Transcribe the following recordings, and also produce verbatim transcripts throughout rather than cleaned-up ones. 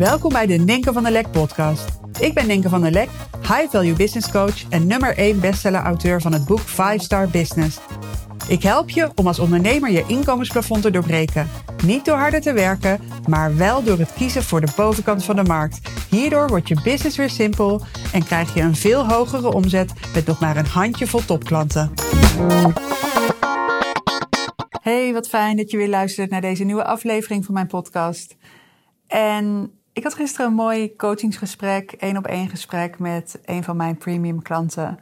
Welkom bij de Ninke van der Leck podcast. Ik ben Ninke van der Leck, high value business coach en nummer één bestseller auteur van het boek vijf star business. Ik help je om als ondernemer je inkomensplafond te doorbreken. Niet door harder te werken, maar wel door het kiezen voor de bovenkant van de markt. Hierdoor wordt je business weer simpel en krijg je een veel hogere omzet met nog maar een handjevol topklanten. Hey, wat fijn dat je weer luistert naar deze nieuwe aflevering van mijn podcast. En ik had gisteren een mooi coachingsgesprek, één op één gesprek met een van mijn premium klanten.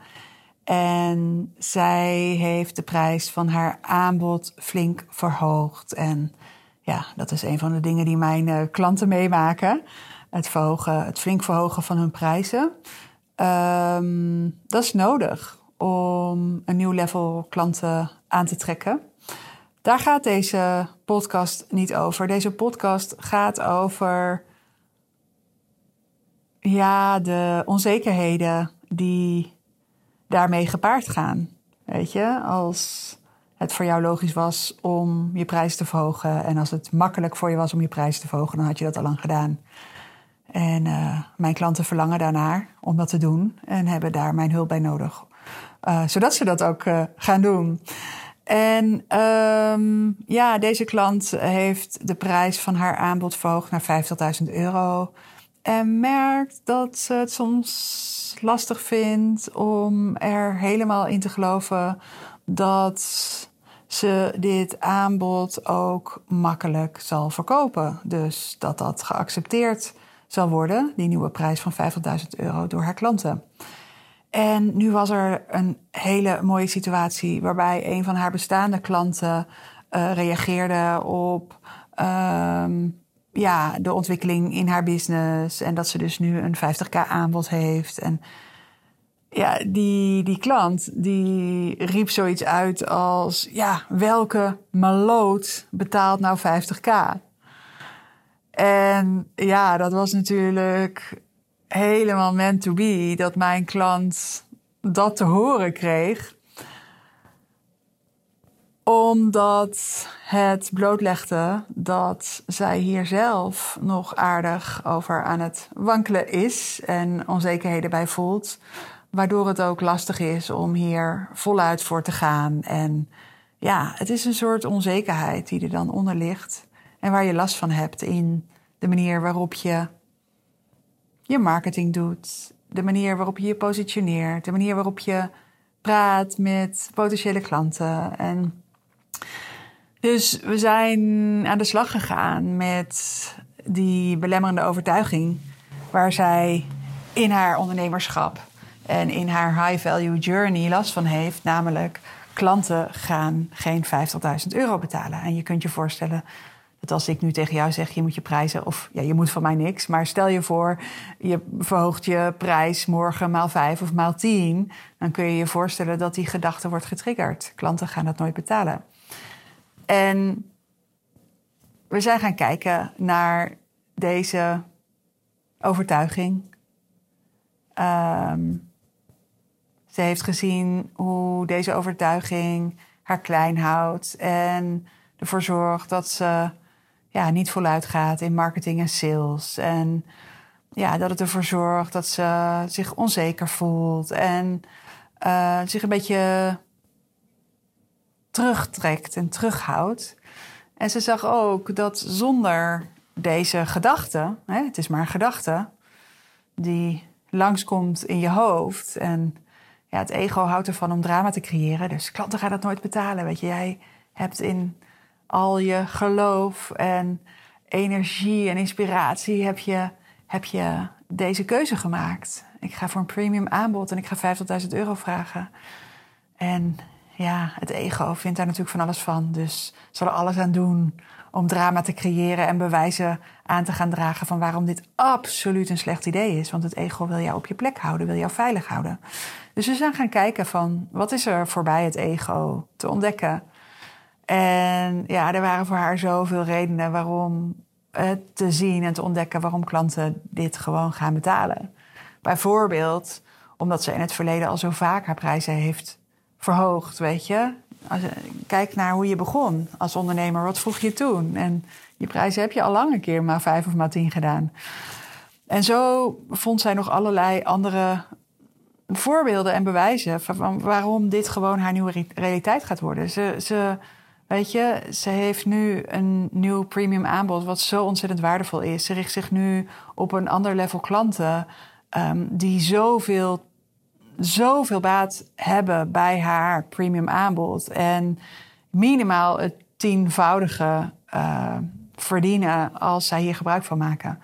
En zij heeft de prijs van haar aanbod flink verhoogd. En ja, dat is een van de dingen die mijn klanten meemaken. Het verhogen, het flink verhogen van hun prijzen. Um, dat is nodig om een nieuw level klanten aan te trekken. Daar gaat deze podcast niet over. Deze podcast gaat over ja, de onzekerheden die daarmee gepaard gaan. Weet je, als het voor jou logisch was om je prijs te verhogen en als het makkelijk voor je was om je prijs te verhogen, dan had je dat al lang gedaan. En uh, mijn klanten verlangen daarnaar om dat te doen en hebben daar mijn hulp bij nodig, uh, zodat ze dat ook uh, gaan doen. En um, ja, deze klant heeft de prijs van haar aanbod verhoogd naar vijftigduizend euro. En merkt dat ze het soms lastig vindt om er helemaal in te geloven dat ze dit aanbod ook makkelijk zal verkopen. Dus dat dat geaccepteerd zal worden, die nieuwe prijs van vijftigduizend euro door haar klanten. En nu was er een hele mooie situatie waarbij een van haar bestaande klanten uh, reageerde op uh, ja, de ontwikkeling in haar business. En dat ze dus nu een vijftig k aanbod heeft. En ja, die, die klant die riep zoiets uit als: ja, welke maloot betaalt nou vijftig k? En ja, dat was natuurlijk helemaal meant to be dat mijn klant dat te horen kreeg. Omdat het blootlegde dat zij hier zelf nog aardig over aan het wankelen is en onzekerheden bij voelt, waardoor het ook lastig is om hier voluit voor te gaan. En ja, het is een soort onzekerheid die er dan onder ligt en waar je last van hebt in de manier waarop je je marketing doet, de manier waarop je je positioneert, de manier waarop je praat met potentiële klanten. En dus we zijn aan de slag gegaan met die belemmerende overtuiging waar zij in haar ondernemerschap en in haar high-value journey last van heeft, namelijk klanten gaan geen vijftigduizend euro betalen. En je kunt je voorstellen dat als ik nu tegen jou zeg, je moet je prijzen, of ja, je moet van mij niks, maar stel je voor, je verhoogt je prijs morgen maal vijf of maal tien, dan kun je je voorstellen dat die gedachte wordt getriggerd. Klanten gaan dat nooit betalen. En we zijn gaan kijken naar deze overtuiging. Um, ze heeft gezien hoe deze overtuiging haar klein houdt en ervoor zorgt dat ze ja, niet voluit gaat in marketing en sales. En ja, dat het ervoor zorgt dat ze zich onzeker voelt en uh, zich een beetje terugtrekt en terughoudt. En ze zag ook dat zonder deze gedachte, hè, het is maar een gedachte die langskomt in je hoofd. En ja, het ego houdt ervan om drama te creëren. Dus klanten gaan dat nooit betalen. Weet je, jij hebt in al je geloof en energie en inspiratie heb je, heb je deze keuze gemaakt. Ik ga voor een premium aanbod en ik ga vijftigduizend euro vragen. En ja, het ego vindt daar natuurlijk van alles van. Dus zal er alles aan doen om drama te creëren en bewijzen aan te gaan dragen van waarom dit absoluut een slecht idee is. Want het ego wil jou op je plek houden, wil jou veilig houden. Dus we zijn gaan kijken van wat is er voorbij het ego te ontdekken. En ja, er waren voor haar zoveel redenen waarom het te zien en te ontdekken waarom klanten dit gewoon gaan betalen. Bijvoorbeeld omdat ze in het verleden al zo vaak haar prijzen heeft verhoogd, weet je. Als, kijk naar hoe je begon als ondernemer. Wat vroeg je toen? En je prijzen heb je al lang een keer maar vijf of maar tien gedaan. En zo vond zij nog allerlei andere voorbeelden en bewijzen van waarom dit gewoon haar nieuwe realiteit gaat worden. Ze, ze, weet je, ze heeft nu een nieuw premium aanbod wat zo ontzettend waardevol is. Ze richt zich nu op een ander level klanten um, die zoveel, zoveel baat hebben bij haar premium aanbod. En minimaal het tienvoudige uh, verdienen als zij hier gebruik van maken.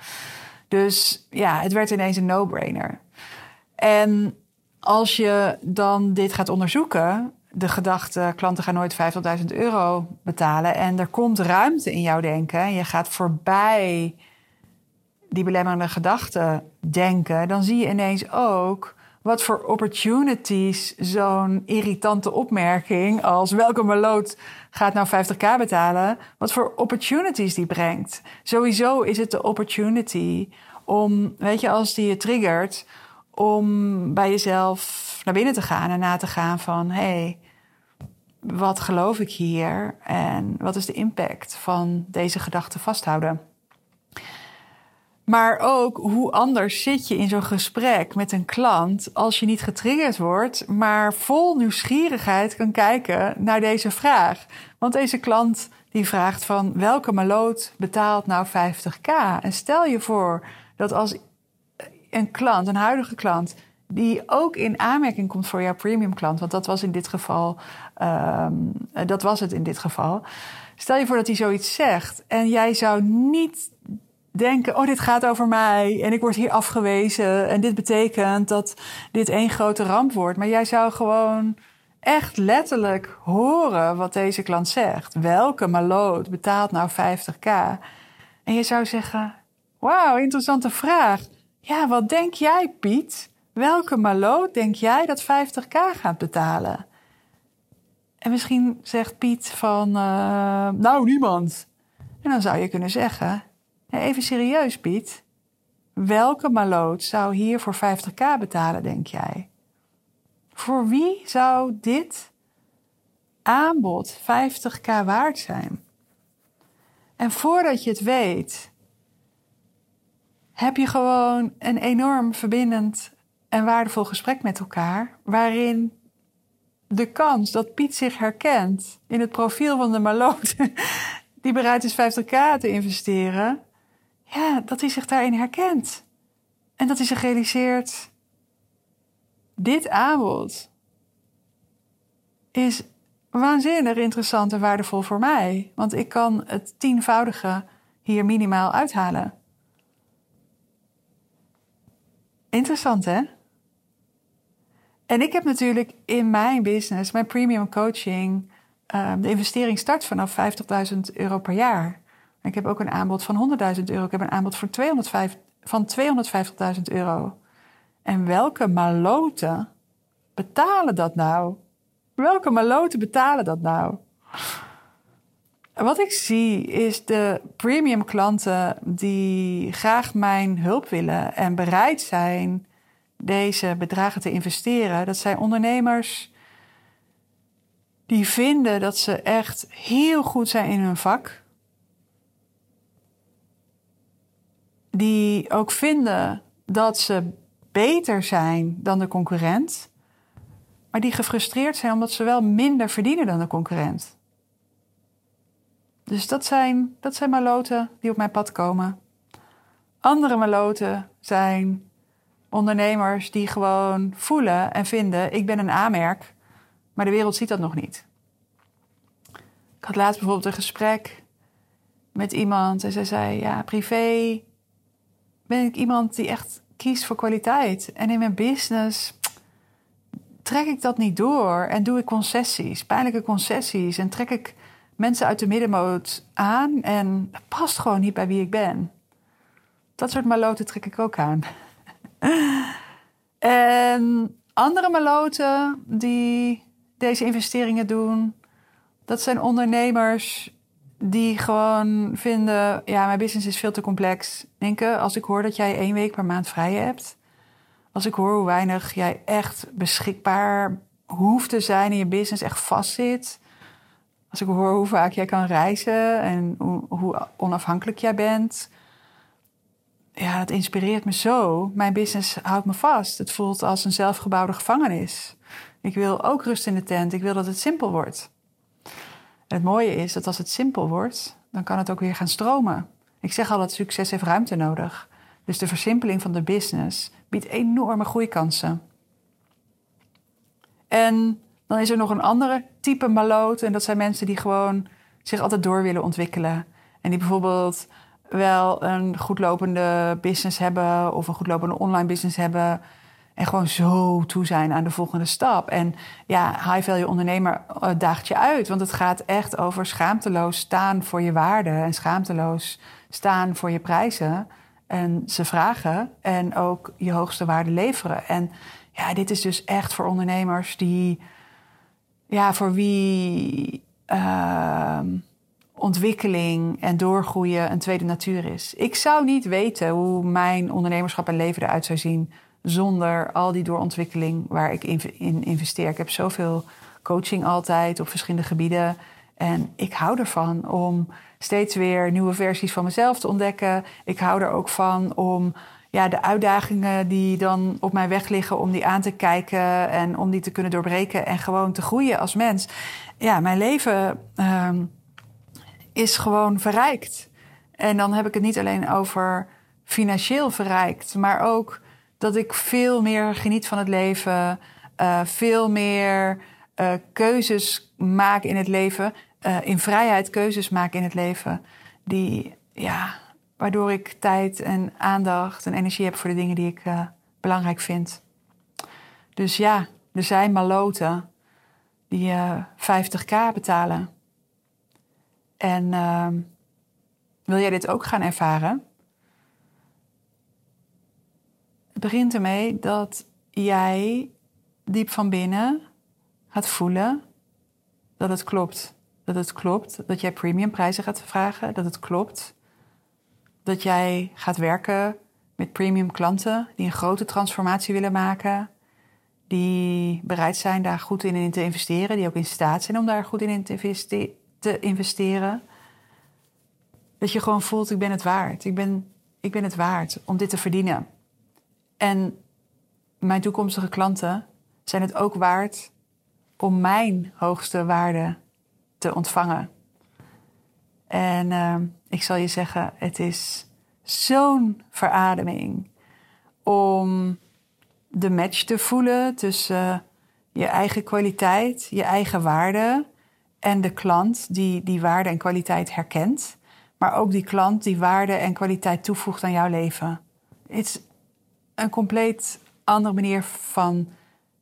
Dus ja, het werd ineens een no-brainer. En als je dan dit gaat onderzoeken, de gedachte klanten gaan nooit vijftigduizend euro betalen en er komt ruimte in jouw denken, je gaat voorbij die belemmerende gedachten denken, dan zie je ineens ook wat voor opportunities zo'n irritante opmerking als welke meloot gaat nou vijftig k betalen, wat voor opportunities die brengt. Sowieso is het de opportunity om, weet je, als die je triggert, om bij jezelf naar binnen te gaan en na te gaan van, hé, hey, wat geloof ik hier en wat is de impact van deze gedachte vasthouden? Maar ook, hoe anders zit je in zo'n gesprek met een klant als je niet getriggerd wordt, maar vol nieuwsgierigheid kan kijken naar deze vraag. Want deze klant die vraagt van, welke meloot betaalt nou vijftig k? En stel je voor dat als een klant, een huidige klant, die ook in aanmerking komt voor jouw premium klant, want dat was in dit geval, um, dat was het in dit geval. Stel je voor dat hij zoiets zegt en jij zou niet denken, oh, dit gaat over mij en ik word hier afgewezen en dit betekent dat dit één grote ramp wordt. Maar jij zou gewoon echt letterlijk horen wat deze klant zegt. Welke maloot betaalt nou vijftig k? En je zou zeggen, wauw, interessante vraag. Ja, wat denk jij, Piet? Welke maloot denk jij dat vijftig k gaat betalen? En misschien zegt Piet van, uh, nou, niemand. En dan zou je kunnen zeggen, even serieus, Piet. Welke maloot zou hier voor vijftig k betalen, denk jij? Voor wie zou dit aanbod vijftig k waard zijn? En voordat je het weet, heb je gewoon een enorm verbindend en waardevol gesprek met elkaar, waarin de kans dat Piet zich herkent in het profiel van de maloot die bereid is vijftig k te investeren, ja, dat hij zich daarin herkent. En dat hij zich realiseert, dit aanbod is waanzinnig interessant en waardevol voor mij, want ik kan het tienvoudige hier minimaal uithalen. Interessant, hè? En ik heb natuurlijk in mijn business, mijn premium coaching, de investering start vanaf vijftigduizend euro per jaar. Ik heb ook een aanbod van honderdduizend euro. Ik heb een aanbod voor tweehonderdvijf, van tweehonderdvijftigduizend euro. En welke maloten betalen dat nou? Welke maloten betalen dat nou? Wat ik zie is de premium klanten die graag mijn hulp willen en bereid zijn deze bedragen te investeren. Dat zijn ondernemers die vinden dat ze echt heel goed zijn in hun vak. Die ook vinden dat ze beter zijn dan de concurrent, maar die gefrustreerd zijn omdat ze wel minder verdienen dan de concurrent. Dus dat zijn, dat zijn maloten die op mijn pad komen. Andere maloten zijn ondernemers die gewoon voelen en vinden, ik ben een A-merk, maar de wereld ziet dat nog niet. Ik had laatst bijvoorbeeld een gesprek met iemand en zij zei, ja, privé ben ik iemand die echt kiest voor kwaliteit. En in mijn business trek ik dat niet door en doe ik concessies, pijnlijke concessies en trek ik mensen uit de middenmoot aan en dat past gewoon niet bij wie ik ben. Dat soort maloten trek ik ook aan. En andere maloten die deze investeringen doen, dat zijn ondernemers die gewoon vinden, ja, mijn business is veel te complex. Ninke, als ik hoor dat jij één week per maand vrij hebt, als ik hoor hoe weinig jij echt beschikbaar hoeft te zijn in je business, echt vastzit, Als ik hoor hoe vaak jij kan reizen en hoe, hoe onafhankelijk jij bent. Ja, dat inspireert me zo. Mijn business houdt me vast. Het voelt als een zelfgebouwde gevangenis. Ik wil ook rust in de tent. Ik wil dat het simpel wordt. En het mooie is dat als het simpel wordt, dan kan het ook weer gaan stromen. Ik zeg al dat succes heeft ruimte nodig. Dus de versimpeling van de business biedt enorme groeikansen. En dan is er nog een andere type maloot. En dat zijn mensen die gewoon zich altijd door willen ontwikkelen. En die bijvoorbeeld wel een goedlopende business hebben of een goedlopende online business hebben en gewoon zo toe zijn aan de volgende stap. En ja, high-value ondernemer daagt je uit, want het gaat echt over schaamteloos staan voor je waarde en schaamteloos staan voor je prijzen en ze vragen en ook je hoogste waarde leveren. En ja, dit is dus echt voor ondernemers die, ja, voor wie Uh, ontwikkeling en doorgroeien een tweede natuur is. Ik zou niet weten hoe mijn ondernemerschap en leven eruit zou zien zonder al die doorontwikkeling waar ik in investeer. Ik heb zoveel coaching altijd op verschillende gebieden. En ik hou ervan om steeds weer nieuwe versies van mezelf te ontdekken. Ik hou er ook van om ja, de uitdagingen die dan op mijn weg liggen, om die aan te kijken en om die te kunnen doorbreken en gewoon te groeien als mens. Ja, mijn leven Um, is gewoon verrijkt. En dan heb ik het niet alleen over financieel verrijkt, maar ook dat ik veel meer geniet van het leven, uh, veel meer uh, keuzes maak in het leven, uh, in vrijheid keuzes maak in het leven, die, ja, waardoor ik tijd en aandacht en energie heb voor de dingen die ik uh, belangrijk vind. Dus ja, er zijn maloten die uh, vijftigduizend betalen. En uh, wil jij dit ook gaan ervaren? Het begint ermee dat jij diep van binnen gaat voelen dat het klopt. Dat het klopt dat jij premiumprijzen gaat vragen. Dat het klopt dat jij gaat werken met premium klanten die een grote transformatie willen maken. Die bereid zijn daar goed in te investeren. Die ook in staat zijn om daar goed in te investeren. te investeren, dat je gewoon voelt, ik ben het waard. Ik ben, ik ben het waard om dit te verdienen. En mijn toekomstige klanten zijn het ook waard om mijn hoogste waarde te ontvangen. En uh, ik zal je zeggen, het is zo'n verademing om de match te voelen tussen je eigen kwaliteit, je eigen waarde en de klant die die waarde en kwaliteit herkent. Maar ook die klant die waarde en kwaliteit toevoegt aan jouw leven. Het is een compleet andere manier van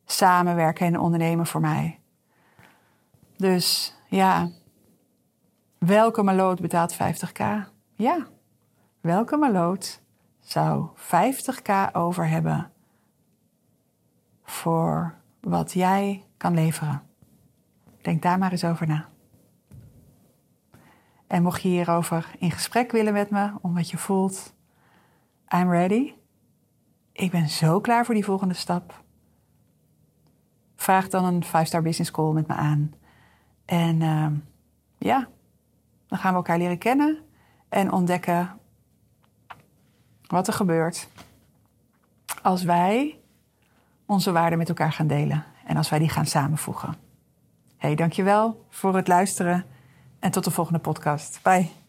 samenwerken en ondernemen voor mij. Dus ja, welke maloot betaalt vijftigduizend? Ja, welke maloot zou vijftigduizend over hebben voor wat jij kan leveren? Denk daar maar eens over na. En mocht je hierover in gesprek willen met me, om wat je voelt, I'm ready. Ik ben zo klaar voor die volgende stap. Vraag dan een vijf star Business Call met me aan. En uh, ja, dan gaan we elkaar leren kennen en ontdekken wat er gebeurt als wij onze waarden met elkaar gaan delen en als wij die gaan samenvoegen. Hey, dankjewel voor het luisteren en tot de volgende podcast. Bye.